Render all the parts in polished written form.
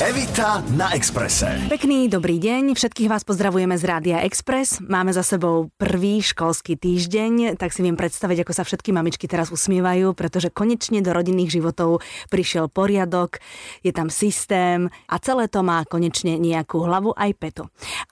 Evita na Expresse. Pekný dobrý deň, všetkých vás pozdravujeme z Rádia Express. Máme za sebou prvý školský týždeň, tak si viem predstaviť, ako sa všetky mamičky teraz usmievajú, pretože konečne do rodinných životov prišiel poriadok, je tam systém a celé to má konečne nejakú hlavu aj petu.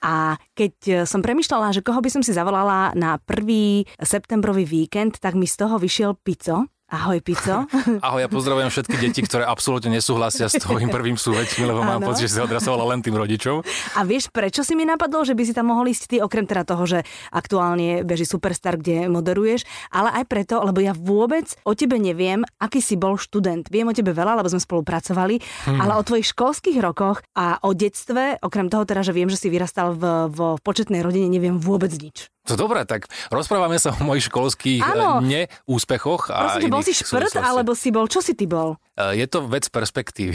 A keď som premýšľala, že koho by som si zavolala na prvý septembrový víkend, tak mi z toho vyšiel Pico. Ahoj, Pico. Ahoj, ja pozdravujem všetky deti, ktoré absolútne nesúhlasia s tvojim prvým súvetím, lebo mám pocit, že si odrasovala len tým rodičom. A vieš, prečo si mi napadlo, že by si tam mohol ísť ty, okrem teda toho, že aktuálne beží Superstar, kde moderuješ, ale aj preto, lebo ja vôbec o tebe neviem, aký si bol študent. Viem o tebe veľa, lebo sme spolupracovali, ale o tvojich školských rokoch a o detstve, okrem toho teda, že viem, že si vyrastal v početnej rodine, neviem vôbec nič. To dobré, tak rozprávame sa o mojich školských neúspechoch. Prosím, bol si šprt, alebo si bol, čo si ty bol? Je to vec perspektívy.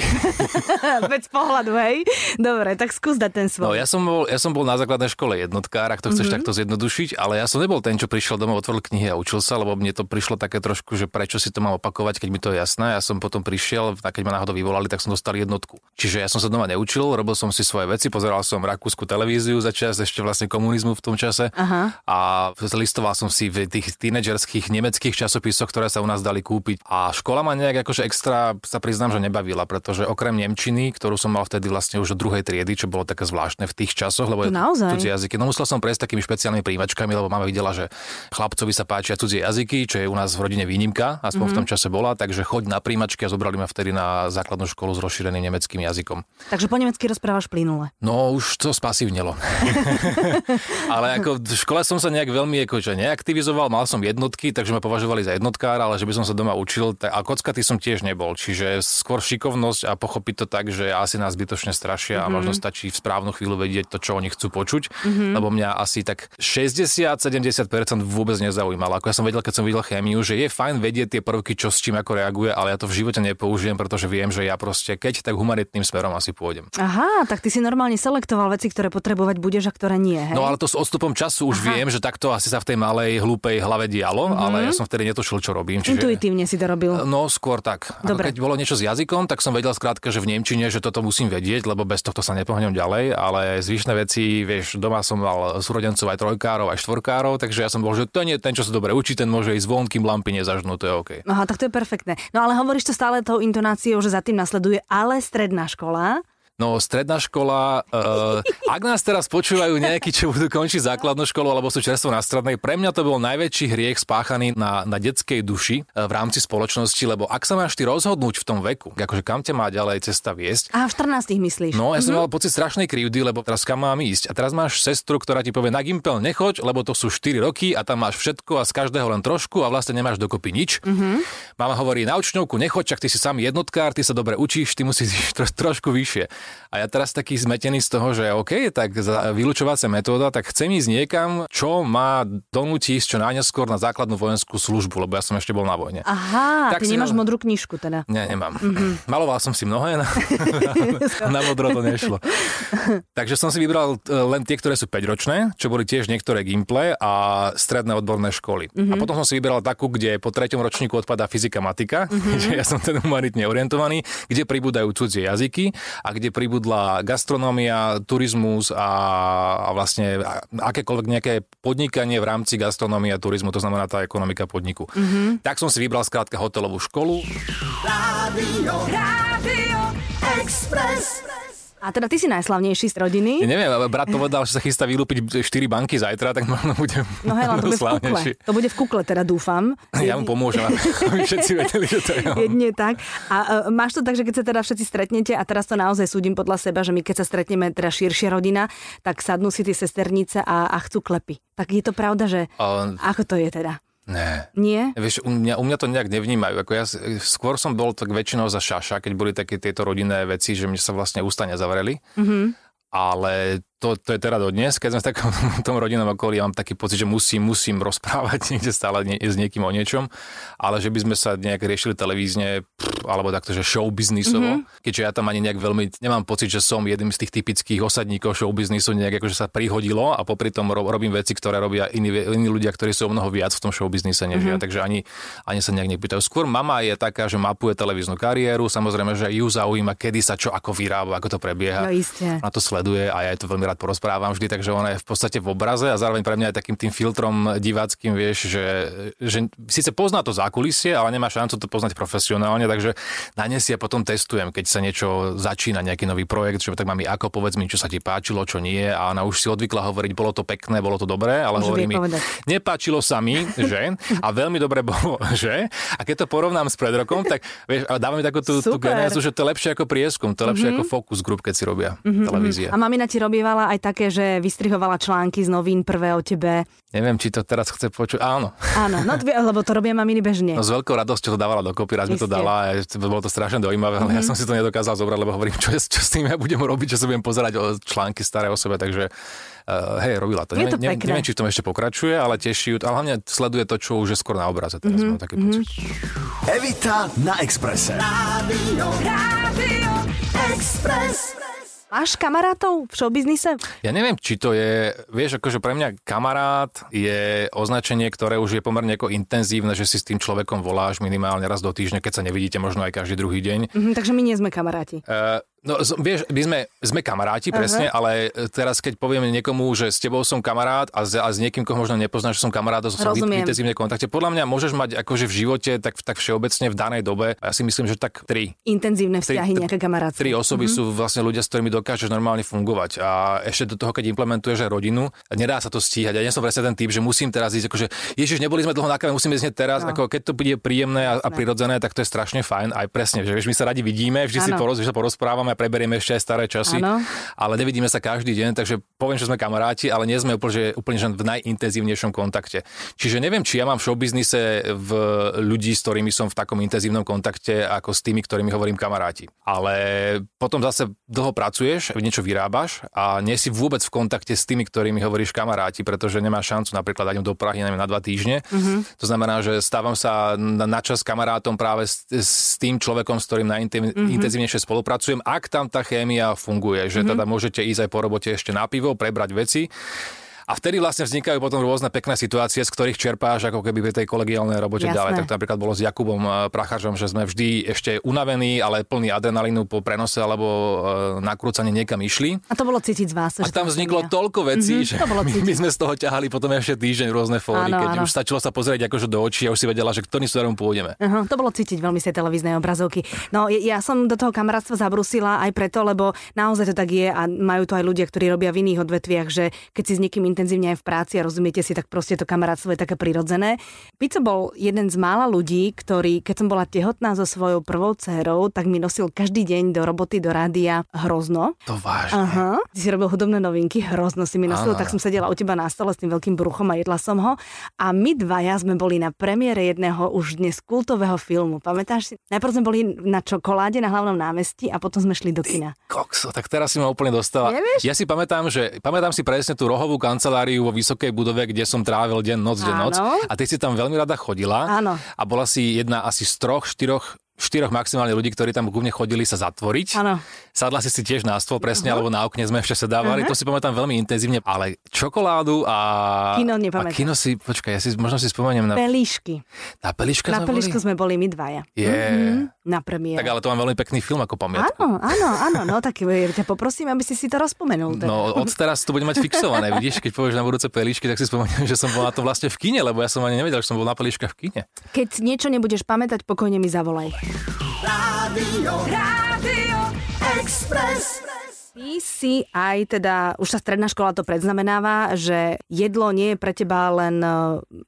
Vec pohľadu, hej? Dobre, tak skús dať ten svoj. No, ja som bol na základnej škole jednotkár, ak to chceš takto zjednodušiť, ale ja som nebol ten, čo prišiel domov, otvoril knihy a učil sa, lebo mne to prišlo také trošku, že prečo si to mám opakovať, keď mi to je jasné. Ja som potom prišiel, a keď ma náhodou vyvolali, tak som dostal jednotku. Čiže ja som sa doma neučil, robil som si svoje veci, pozeral som rakúsku televíziu za čas ešte vlastne komunizmu v tom čase. Aha. A listoval som si v tých tínedžerských nemeckých časopisoch, ktoré sa u nás dali kúpiť. A škola ma nejak akože extra, sa priznám, že nebavila, pretože okrem nemčiny, ktorú som mal vtedy vlastne už od druhej triedy, čo bolo také zvláštne v tých časoch, lebo cudzie jazyky. No musel som prejsť takými špeciálnymi príjimačkami, lebo mama videla, že chlapcovi sa páčia cudzie jazyky, čo je u nás v rodine výnimka, aspoň v tom čase bola, takže choď na príjimačky a zobrali ma vtedy na základnú školu s rozšíreným nemeckým jazykom. Takže po nemecky rozprávaš plynule. No už to spasívnelo. Ale ako v škole som sa nejak veľmi neaktivizoval, mal som jednotky, takže ma považovali za jednotkára, ale že by som sa doma učil, a kockatý som tiež nebol, čiže skôr šikovnosť a pochopiť to tak, že asi nás zbytočne strašia a možno stačí v správnu chvíľu vedieť to, čo oni chcú počuť, lebo mňa asi tak 60-70% vôbec nezaujímalo. Ako ja som vedel, keď som videl chémiu, že je fajn vedieť tie prvky, čo s čím ako reaguje, ale ja to v živote nepoužijem, pretože viem, že ja proste keď tak humanitným smerom asi pôjdem. Aha, tak ty si normálne selektoval veci, ktoré potrebovať budeš a ktoré nie, hej? No ale to s odstupom času už viem, že takto asi sa v tej malej, hlúpej hlave dialo, ale ja som vtedy netušil, čo robím. Čiže... Intuitívne si to robil. No, skôr tak. Dobre. Keď bolo niečo s jazykom, tak som vedel skrátka, že v nemčine, že toto musím vedieť, lebo bez tohto sa nepohnem ďalej, ale zvyšné veci, vieš, doma som mal súrodencov aj trojkárov, aj štvorkárov, takže ja som bol, že to nie je ten, čo sa dobre učí, ten môže ísť von, kým lampy nezažnú, to je OK. Aha, tak to je perfektné. No ale hovoríš to stále tou intonáciou, že za tým nasleduje ale stredná škola. No, stredná škola, ak nás teraz počúvajú nejakí, čo budú končiť základnú školu alebo sú čerstvo na strednej, pre mňa to bol najväčší hriech spáchaný na detskej duši v rámci spoločnosti, lebo ak sa máš ty rozhodnúť v tom veku, akože kam ťa má ďalej cesta viesť. A v 14 myslíš? No, ja som mal pocit strašnej krivdy, lebo teraz kam mám ísť? A teraz máš sestru, ktorá ti povie na gimpel nechoď, lebo to sú 4 roky a tam máš všetko a z každého len trošku a vlastne nemáš dokopy nič. Mama hovorí na učňovku nechoď, ak ty si sám jednotkár, ty sa dobre učíš, ty musíš trošku vyššie. A ja teraz taký zmetený z toho, že OK, tak vylučovacia metóda, tak chcem ísť niekam, čo má donúti ísť čo najneskôr na základnú vojenskú službu, lebo ja som ešte bol na vojne. Aha, tak ty nemáš modrú knižku teda. Nie, nemám. Maloval som si mnohé, na modro to nešlo. Takže som si vybral len tie, ktoré sú 5-ročné, čo boli tiež niektoré gimple a stredné odborné školy. A potom som si vybral takú, kde po 3. ročníku odpadá fyzika, matika, že ja som ten humanitne orientovaný, kde pribúdajú cudzie jazyky a kde pribudla gastronómia, turizmus a vlastne akékoľvek nejaké podnikanie v rámci gastronómie a turizmu, to znamená tá ekonomika podniku. Tak som si vybral skrátka hotelovú školu. Rádio Express. A teda ty si najslavnejší z rodiny. Ja neviem, ale brat povedal, že sa chystá vylúpiť 4 banky zajtra, tak možno budem slavnejší. To bude v kukle, teda dúfam. Ja mu pomôžem, aby všetci vedeli, že to je on. Jedne tak. A máš to tak, že keď sa teda všetci stretnete, a teraz to naozaj súdim podľa seba, že my keď sa stretneme teda širšia rodina, tak sadnú si tie sesternice a chcú klepy. Tak je to pravda, že ako to je teda? Ne. Nie? Vieš, u mňa to nejak nevnímajú. Ako ja skôr som bol tak väčšinou za šaša, keď boli také tieto rodinné veci, že mne sa vlastne ústa nezavreli. Ale to je teda do dnes, keď sme v takom tom rodinnom okolí, ja mám taký pocit, že musím rozprávať niekde stále s niekým o niečom, ale že by sme sa nejak riešili televízne, alebo takto, že showbiznisovo, keďže ja tam ani nejak veľmi nemám pocit, že som jedným z tých typických osadníkov showbiznisu, nejak akože sa prihodilo a popri tom robím veci, ktoré robia iní ľudia, ktorí sú mnoho viac v tom showbiznise než ja, takže ani sa nejak nepýtajú. Skôr mama je taká, že mapuje televíznu kariéru, samozrejme, že ju zaujíma, kedy sa čo ako vyrába, ako to prebieha. No isté. Ona to sleduje a ja jej to veľmi rád porozprávam vždy, takže ona je v podstate v obraze a zároveň pre mňa je takým tým filtrom diváckym, vieš, že síce pozná to zákulisie, ale nemá šancu to poznať profesionálne, takže na ne si ja potom testujem, keď sa niečo začína, nejaký nový projekt, že tak mami, ako povedz mi, čo sa ti páčilo, čo nie, a ona už si odvykla hovoriť, bolo to pekné, bolo to dobré, ale hovorí mi, nepáčilo sa mi, že? A veľmi dobre bolo, že? A keď to porovnám s pred rokom, tak vieš, dáva mi takú tú genézu, že to je lepšie ako prieskum, to je lepšie ako focus group, keď si robia televízie. A mamina ti robívala aj také, že vystrihovala články z novín prvé o tebe. Neviem, či to teraz chce počuť. Áno. Áno, no, lebo to robia maminy bežne. No, s veľkou radosťou to dávala dokopy, raz mi to dala, a bolo to strašne dojímavé, ale ja som si to nedokázal zobrať, lebo hovorím, čo s tým ja budem robiť, že sa budem pozerať o články staré o sebe, takže hej, robila to. Je to pekné. Neviem, či v tom ešte pokračuje, ale teší ju, ale hlavne sleduje to, čo už je skôr na obraze, teraz mám taký pocit. Evita na Expresse. Rádio Express. Máš kamarátov v showbiznise? Ja neviem, či to je, vieš, akože pre mňa kamarát je označenie, ktoré už je pomerne ako intenzívne, že si s tým človekom voláš minimálne raz do týždňa, keď sa nevidíte, možno aj každý druhý deň. Takže my nie sme kamaráti. No vieš, my sme kamaráti, presne, ale teraz keď povieme niekomu, že s tebou som kamarát a s niekým, koho možno nepoznáš, že som kamarát, že som v intenzívnej kontakte. Podľa mňa môžeš mať akože v živote tak všeobecne v danej dobe, ja si myslím, že tak tri. Intenzívne vzťahy, nejaké kamarátske. Tri osoby sú vlastne ľudia, s ktorými dokážeš normálne fungovať. A ešte do toho, keď implementuješ aj rodinu, nedá sa to stíhať. Ja nie som presne ten typ, že musím teraz ísť, akože ježiš, neboli sme dlho na káve, musíme ísť hneď teraz, no. Ako keď to bude príjemné a prirodzené, tak to je strašne fajn. Aj presne, že vieš, my sa radi vidíme, vždy si porozprávame. A preberieme ešte aj staré časy, ale nevidíme sa každý deň, takže poviem, že sme kamaráti, ale nie sme úplne že v najintenzívnejšom kontakte. Čiže neviem, či ja mám v showbiznise v ľudí, s ktorými som v takom intenzívnom kontakte, ako s tými, ktorými hovorím kamaráti. Ale potom zase dlho pracuješ, niečo vyrábaš a nie si vôbec v kontakte s tými, ktorými hovoríš kamaráti, pretože nemáš šancu napríklad dať do Prahy, neviem, na 2 týždne. To znamená, že stávam sa na čas kamarátom práve s tým človekom, s ktorým najintenzívnejšie spolupracujem. Ak tam tá chémia funguje, že teda môžete ísť aj po robote ešte na pivo, prebrať veci. A vtedy vlastne vznikajú potom rôzne pekné situácie, z ktorých čerpáš ako keby pri tej kolegiálnej robote ďalej. Tak to napríklad bolo s Jakubom Prachařom, že sme vždy ešte unavení, ale plný adrenalínu po prenose alebo nakrúcanie niekam išli. A to bolo cítiť z vás. A tam vzniklo toľko vecí, že my sme z toho ťahali potom ešte týždeň rôzne fóry, keď už stačilo sa pozrieť akože do očí a už si vedela, že ktorým smerom pôjdeme. To bolo cítiť veľmi z tej televíznej obrazovky. No ja som do toho kamarátstva zabrusila aj preto, lebo naozaj to tak je a majú to aj ľudia, ktorí robia v iných odvetviach, že keď si s niekým intenzívne aj v práci a rozumiete si, tak proste to kamarátstvo je také prirodzené. Pico bol jeden z mála ľudí, ktorý, keď som bola tehotná so svojou prvou dcérou, tak mi nosil každý deň do roboty, do rádia hrozno. To vážne. Ty si robil hudobné novinky, hrozno si mi nosil, tak som sedela u teba na stole s tým veľkým bruchom a jedla som ho. A my dvaja sme boli na premiére jedného už dnes kultového filmu. Pamätáš si? Najprv sme boli na čokoláde na hlavnom námestí a potom sme šli do kina. Ty kokso, tak teraz si ma úplne dostala. Nevieš? Ja si pamätám si presne tú rohovú kanceláriu vo vysokej budove, kde som trávil deň, noc. A ty si tam veľmi rada chodila. Áno. A bola si jedna asi z štyroch maximálne ľudí, ktorí tam ku mne chodili sa zatvoriť. Áno. Sadla si tiež na stôl presne, alebo na okne sme ešte sedávali. To si pamätám veľmi intenzívne, ale čokoládu a kino nepamätám. A kino si, počkaj, ja si možno si spomeniem na Pelíšky. Na Pelíšku sme boli my dvaja. Na premiére. Tak ale to mám veľmi pekný film ako pamätku. Áno, no tak ťa poprosím, aby si si to rozpomenul. Teda. No od teraz to budem mať fixované, vidíš, keď povieš na budúce Pelíšky, tak si spomeniem, že som bol na to vlastne v kine, lebo ja som ani nevedel, že som bol na Pelíškach v kine. Keď niečo nebudeš pamätať, pokojne mi zavolaj. Rádio Express. Ty si aj teda, už tá stredná škola to predznamenáva, že jedlo nie je pre teba len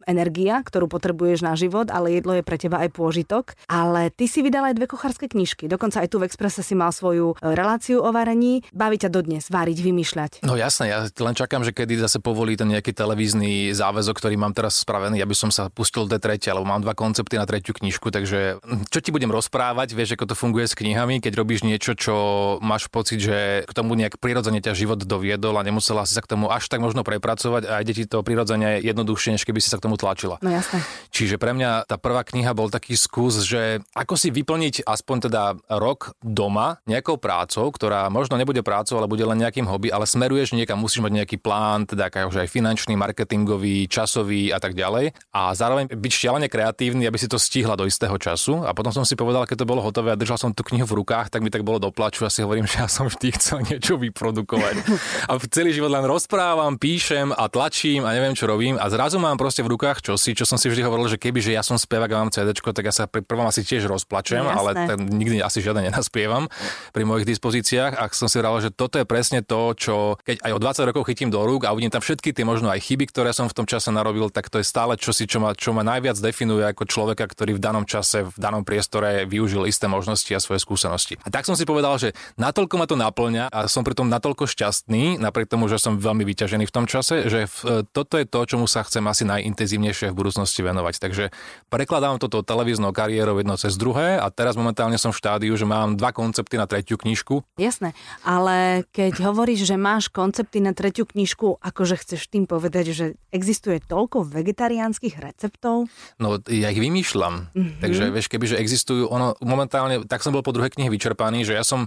energia, ktorú potrebuješ na život, ale jedlo je pre teba aj pôžitok. Ale ty si vydal aj 2 kuchárske knižky, dokonca aj tu v Expresse si mal svoju reláciu o varení. Baví ťa dodnes váriť, vymýšľať? No jasné, ja len čakám, že kedy zase povolí ten nejaký televízny záväzok, ktorý mám teraz spravený, aby som sa pustil do tretie, lebo mám 2 koncepty na 3. knižku, takže čo ti budem rozprávať, vieš, ako to funguje s knihami, keď robíš niečo, čo máš pocit, že tomu nejak prirodzene ťa život doviedol a nemusela si sa k tomu až tak možno prepracovať a aj deti to prirodzene je jednoduchšie, než keby si sa k tomu tlačila. No jasné. Čiže pre mňa tá prvá kniha bol taký skús, že ako si vyplniť aspoň teda rok doma nejakou prácou, ktorá možno nebude prácou, ale bude len nejakým hobby, ale smeruješ niekam, musíš mať nejaký plán, teda aj finančný, marketingový, časový a tak ďalej. A zároveň byť šialene kreatívny, aby si to stihla do istého času. A potom som si povedal, keď to bolo hotové a držal som tú knihu v rukách, tak mi tak bolo do plaču a si hovorím, že ja som vždy chcel niečo vyprodukovať. A celý život len rozprávam, píšem a tlačím a neviem čo robím a zrazu mám proste v rukách čosi, čo som si vždy hovoril, že keby že ja som spevák a mám CDčko, tak ja sa pri prvom asi tiež rozplačem, no, ale tam nikdy asi žiadne nenaspievam pri mojich dispozíciách. A som si hovoril, že toto je presne to, čo keď aj o 20 rokov chytím do rúk a uvidím tam všetky tie možno aj chyby, ktoré som v tom čase narobil, tak to je stále čosi, čo ma najviac definuje ako človeka, ktorý v danom čase, v danom priestore využil isté možnosti a svoje skúsenosti. A tak som si povedal, že natoľko ma to naplňa a som pritom natoľko šťastný, napriek tomu, že som veľmi vyťažený v tom čase, že toto je to, čomu sa chcem asi najintenzívnejšie v budúcnosti venovať. Takže prekladám toto televíznou kariérou jedno cez druhé a teraz momentálne som v štádiu, že mám dva koncepty na tretiu knižku. Jasné, ale keď hovoríš, že máš koncepty na tretiu knižku, akože chceš tým povedať, že existuje toľko vegetariánskych receptov? No, ja ich vymýšľam. Mm-hmm. Takže vieš, kebyže existujú, ono momentálne, tak som bol po druhej knihe vyčerpaný, že ja som,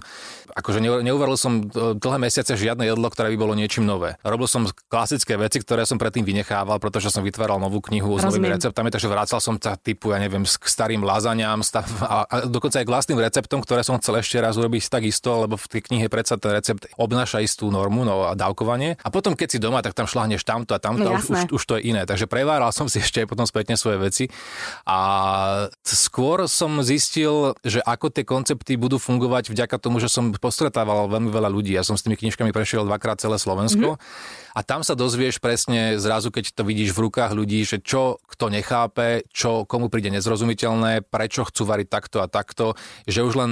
akože neuveril som dlhé mesiace žiadne jedlo, ktoré by bolo niečím nové. Robil som klasické veci, ktoré som predtým vynechával, pretože som vytváral novú knihu s novými receptami, takže vracal som sa typu, ja neviem, k starým lazaňám a dokonca aj k vlastným receptom, ktoré som chcel ešte raz urobiť takisto, lebo v tej knihe predsa ten recept obnáša istú normu, no a dávkovanie. A potom keď si doma, tak tam šlahneš tamto a tamto, no, už to je iné. Takže preváral som si ešte aj potom spätne svoje veci. A skôr som zistil, že ako tie koncepty budú fungovať vďaka tomu, že som postretával veľmi veľa ľudí. Ja som s tými knižkami prešiel dvakrát celé Slovensko. Mm-hmm. A tam sa dozvieš presne zrazu, keď to vidíš v rukách ľudí, že čo kto nechápe, čo komu príde nezrozumiteľné, prečo chcú variť takto a takto, že už len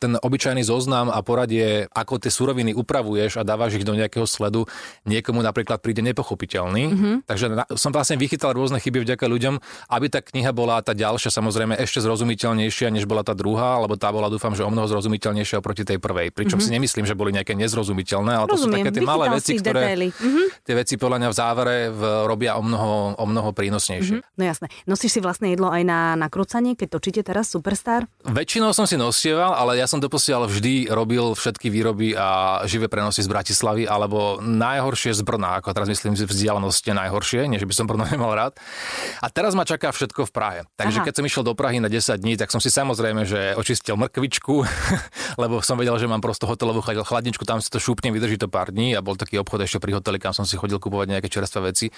ten obyčajný zoznam a poradie, ako tie suroviny upravuješ a dávaš ich do nejakého sledu, niekomu napríklad príde nepochopiteľný. Mm-hmm. Takže som vlastne vychytal rôzne chyby vďaka ľuďom, aby tá kniha bola tá ďalšia samozrejme ešte zrozumiteľnejšia, než bola tá druhá, lebo tá bola, dúfam, že o mnoho zrozumiteľnejšia oproti tej prvej. Pričom si nemyslím, že boli nejaké nezrozumiteľné, ale to sú také tie malé veci, ktoré tie veci podľa mňa v závere robia o mnoho prínosnejšie. No jasné. Nosíš si vlastne jedlo aj na krúcanie, keď točíte teraz Superstar? Väčšinou som si nosieval, ale ja som doposiaľ vždy robil všetky výroby a živé prenosy z Bratislavy, alebo najhoršie z Brna, ako teraz myslím, že vzdialenosť je najhoršie, než by som Brno nemal rád. A teraz ma čaká všetko v Prahe. Takže keď som išiel do Prahy na 10 dní, tak som si samozrejme, že očistil mrkvičku, lebo som vedel, že mám prosto hotelovú chladničku, tam si to šupne, vydrží to pár dní a bol taký obchod ešte pri hoteli, kam som si chodil kupovať nejaké čerstvé veci.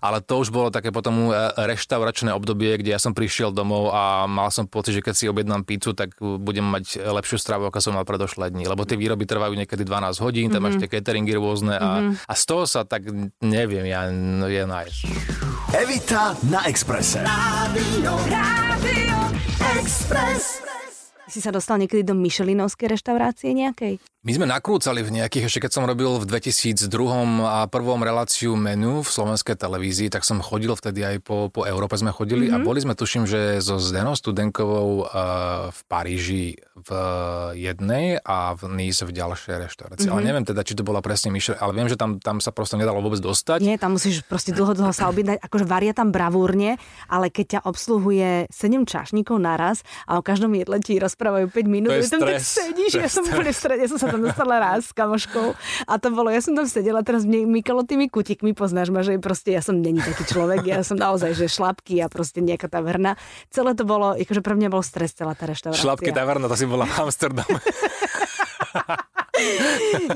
Ale to už bolo také potom reštauračné obdobie, kde ja som prišiel domov a mal som pocit, že keď si objednám pizzu, tak budem mať lepšiu stravu, ako som mal predošlé dni, lebo tie výroby trvajú niekedy 12 hodín, tam máš tie cateringy rôzne a z toho sa tak neviem, ja no je nájsť. Evita na Expresse. Rádio Express. Si sa dostal niekedy do michelinovskej reštaurácie nejakej? My sme nakrúcali v nejakých, ešte keď som robil v 2002 a prvom reláciu menu v slovenskej televízii, tak som chodil vtedy aj po Európe sme chodili a boli sme, tuším, že so Zdenou Studenkovou v Paríži v jednej a v Nice v ďalšej reštaurácii. Ale neviem teda, či to bola presne Michelin, ale viem, že tam sa proste nedalo vôbec dostať. Nie, tam musíš proste dlho sa objednať, akože varia tam bravúrne, ale keď ťa obsluhuje 7 čašníkov naraz a o každom jedle ti rozprávajú 5 minút, tam tak sedíš, ja som úplne v strede, som sa dostala raz s kamoškou a to bolo, ja som tam sedela, teraz mne mykalo tými kutikmi, poznáš ma, že proste ja som není taký človek, ja som naozaj, že šlapky a proste nejaká taverna. Celé to bolo, akože pre mňa bol stres, celá tá reštaurácia. Šlapky, taverna, to si bola v Amsterdame.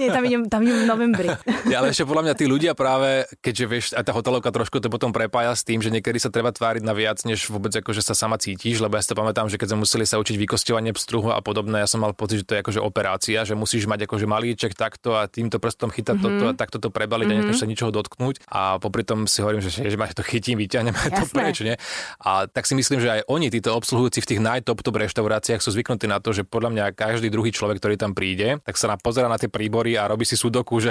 Nie, tam idem v novembri. Ja, ale ešte podľa mňa tí ľudia práve, keďže vieš, aj tá hotelovka trošku to potom prepája s tým, že niekedy sa treba tváriť na viac, než vôbec akože sa sama cítiš, lebo ja si to pamätám, že keď sme museli sa učiť vykosťovanie pstruhu a podobné, ja som mal pocit, že to je akože operácia, že musíš mať akože malíček takto a týmto prstom chytať toto a takto to prebaliť a nechceš sa ničoho dotknúť. A popri tom si hovorím, že ma to chytím, vyťahnem to preč, nie? A tak si myslím, že aj oni títo obsluhujúci v tých najtop reštauráciách sú zvyknutí na to, že podľa mňa každý druhý človek, ktorý tam príde, tak sa pozera na tie príbory a robí si sudoku, že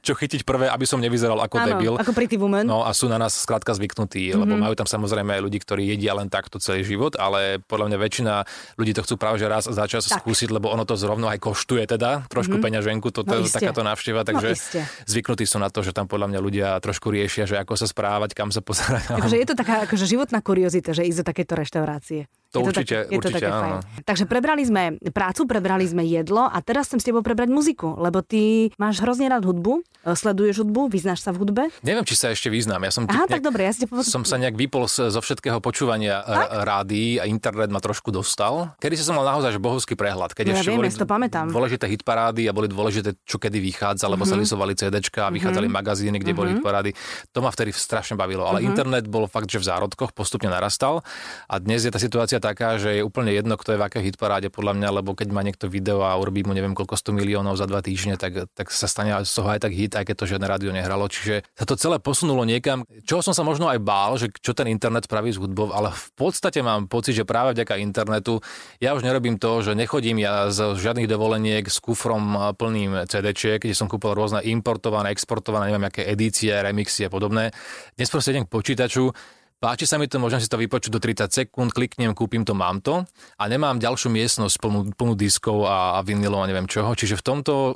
čo chytiť prvé, aby som nevyzeral ako debil. Ako Pretty Woman. No a sú na nás skrátka zvyknutí, lebo majú tam samozrejme aj ľudí, ktorí jedia len takto celý život, ale podľa mňa väčšina ľudí to chcú práve že raz za čas skúsiť, lebo ono to zrovna aj koštuje teda trošku peňaženku, no, takáto návšteva, takže no, zvyknutí sú na to, že tam podľa mňa ľudia trošku riešia, že ako sa správať, kam sa pozerať. Takže je to taká akože životná kuriozita, že ísť do takéto reštaurácie. To určite, určite áno. Takže prebrali sme prácu, prebrali sme jedlo a teraz chcem s tebou prebrať muziku, lebo ty máš hrozne rád hudbu, sleduješ hudbu, vyznáš sa v hudbe? Neviem, či sa ešte vyznám. Ja som som sa nejak vypol zo všetkého počúvania rádií a internet ma trošku dostal. Kedy som mal naozaj bohovský prehľad, keď ešte boli dôležité hitparády a boli dôležité, čo kedy vychádza, lebo sa lisovali CDčka a vychádzali magazíny, kde boli hitparády. To ma vtedy strašne bavilo, ale internet bol fakt, že v zárodkoch postupne narastal a dnes je tá situácia taká, že je úplne jedno, kto je v akej hitparáde podľa mňa, lebo keď má niekto video a urobí mu neviem koľko 100 miliónov za 2 týždne, tak sa stane z toho aj tak hit, aj keď to žiadne rádio nehralo. Čiže sa to celé posunulo niekam. Čoho som sa možno aj bál, že čo ten internet spraví s hudbou, ale v podstate mám pocit, že práve vďaka internetu ja už nerobím to, že nechodím ja z žiadnych dovoleniek s kufrom plným CD-čiek, kde som kúpil rôzne importované, exportované, neviem aké edície, remixy a podobné. Dnes proste idem k počítaču. Páči sa mi to, môžem si to vypočuť do 30 sekúnd, kliknem, kúpim to, mám to a nemám ďalšiu miestnosť plnú diskov a vinilov a neviem čoho. Čiže v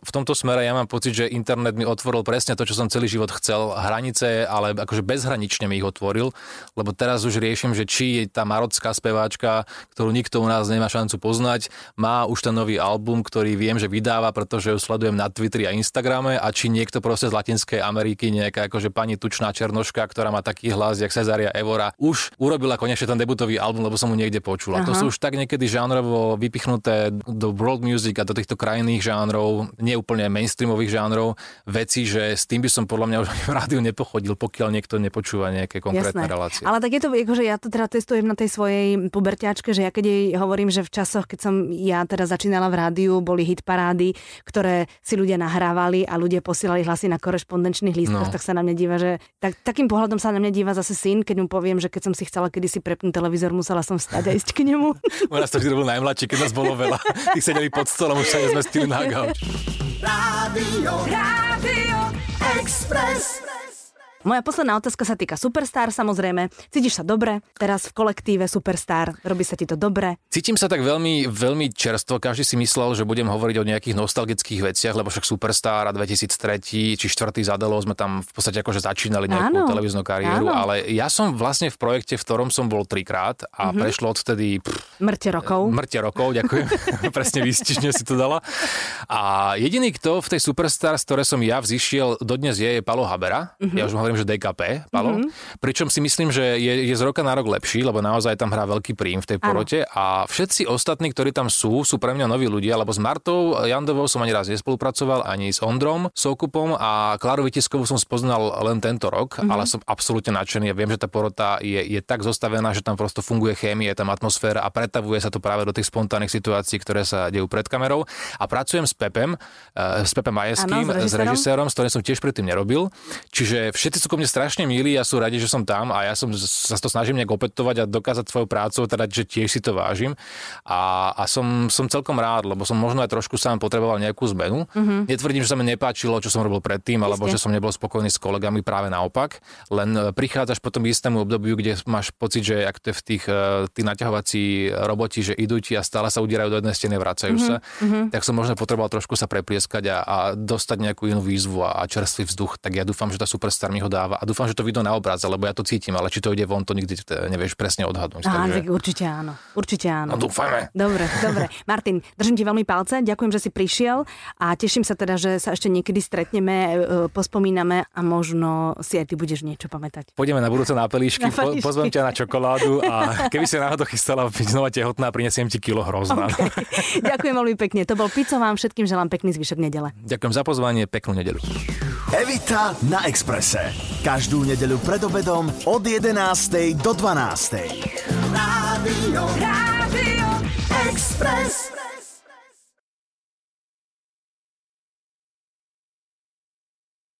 tomto smere ja mám pocit, že internet mi otvoril presne to, čo som celý život chcel, hranice, ale akože bezhranične mi ich otvoril, lebo teraz už riešim, že či tá marocká speváčka, ktorú nikto u nás nemá šancu poznať, má už ten nový album, ktorý viem, že vydáva, pretože ju sledujem na Twitteri a Instagrame, a či niekto proste z Latinskej Ameriky, nejaká akože pani tučná černoška, ktorá má taký hlas jak Cesaria Evo, už urobila konečne ten debutový album, lebo som ho niekde počula. Aha. To sú už tak niekedy žánrovo vypichnuté do world music a do týchto krajinných žánrov, neúplne mainstreamových žánrov, veci, že s tým by som podľa mňa už v rádiu nepochodil, pokiaľ niekto nepočúva nejaké konkrétne relácie. Ale tak je to, akože ja to teda testujem na tej svojej puberťačke, že ja keď jej hovorím, že v časoch, keď som ja teda začínala v rádiu, boli hitparády, ktoré si ľudia nahrávali a ľudia posielali hlasy na korešpondenčných lístkoch, tak sa na mňa díva, že takým pohľadom sa na mňa díva zase syn, keď mu viem, že keď som si chcela kedysi prepnúť televízor, musela som vstať a ísť k nemu. U nás to vždy bol najmladší, keď nás bolo veľa. Tých sedeli pod stolom, už sa nezmestili na gauč. Rádio Express. Moja posledná otázka sa týka Superstar, samozrejme. Cítiš sa dobre teraz v kolektíve Superstar? Robí sa ti to dobre? Cítim sa tak veľmi, veľmi čerstvo. Každý si myslel, že budem hovoriť o nejakých nostalgických veciach, lebo však Superstar a 2003 či 4. zadalo sme tam v podstate akože začínali nejakú televíznu kariéru, ale ja som vlastne v projekte, v ktorom som bol 3-krát a prešlo odtedy... Mŕte rokov, ďakujem. Presne výstižne si to dala. A jediný, kto v tej Superstar, z ktoré som ja vzýšiel, dodnes je Palo Habera. Ja už hovorím, že DKP, Palo. Pričom si myslím, že je z roka na rok lepší, lebo naozaj tam hrá veľký prím v tej porote a všetci ostatní, ktorí tam sú pre mňa noví ľudia, lebo s Martou Jandovou som ani raz nespolupracoval, ani s Ondrom Sôkupom a Kláru Vytiskovú som spoznal len tento rok, ale som absolútne nadšený. Ja viem, že tá porota je tak zostavená, že tam prosto funguje chémia, je tam atmosféra a pretavuje sa to práve do tých spontánnych situácií, ktoré sa dejú pred kamerou. A pracujem s Pepom Majeským, s režisérom, s ktorým som tiež predtým nerobil. Čiže všetci ku mne strašne milí a sú radi, že som tam a ja som sa to snažím nejak opätovať a dokázať svoju prácu, teda že tiež si to vážim a som celkom rád, lebo som možno aj trošku sám potreboval nejakú zmenu. Netvrdím, že sa mi nepáčilo, čo som robil predtým, alebo že som nebol spokojný s kolegami, práve naopak, len prichádzaš potom k istému obdobiu, kde máš pocit, že ak to je v tých naťahovací roboti, že idú ti a stále sa udierajú do jednej steny, vracajú sa, tak som možno potreboval trošku sa preplieskať a dostať nejakú inú výzvu a čerstvý vzduch, tak ja dúfam, že tá Superstar mi ho dáva a dúfam, že to vidno na obráze, lebo ja to cítim, ale či to ide von, to nikdy nevieš presne odhadnúť. Takže... Určite áno. No dúfajme. Dobre. Martin, držím ti veľmi palce, ďakujem, že si prišiel a teším sa teda, že sa ešte niekedy stretneme, pospomíname a možno si aj ty budeš niečo pamätať. Pôjdeme na budúce na pelíšky, pozvem ťa na čokoládu a keby si náhodou chystala byť znova tehotná, prinesiem ti kilo hrozna. Okay. Ďakujem veľmi pekne. To bol Pico, vám všetkým želám pekný zvyšok nedele. Ďakujem za pozvanie, peknú nedeľu. Evita na Expresse. Každú nedeľu pred obedom od 11:00 do 12:00. Rádio Express.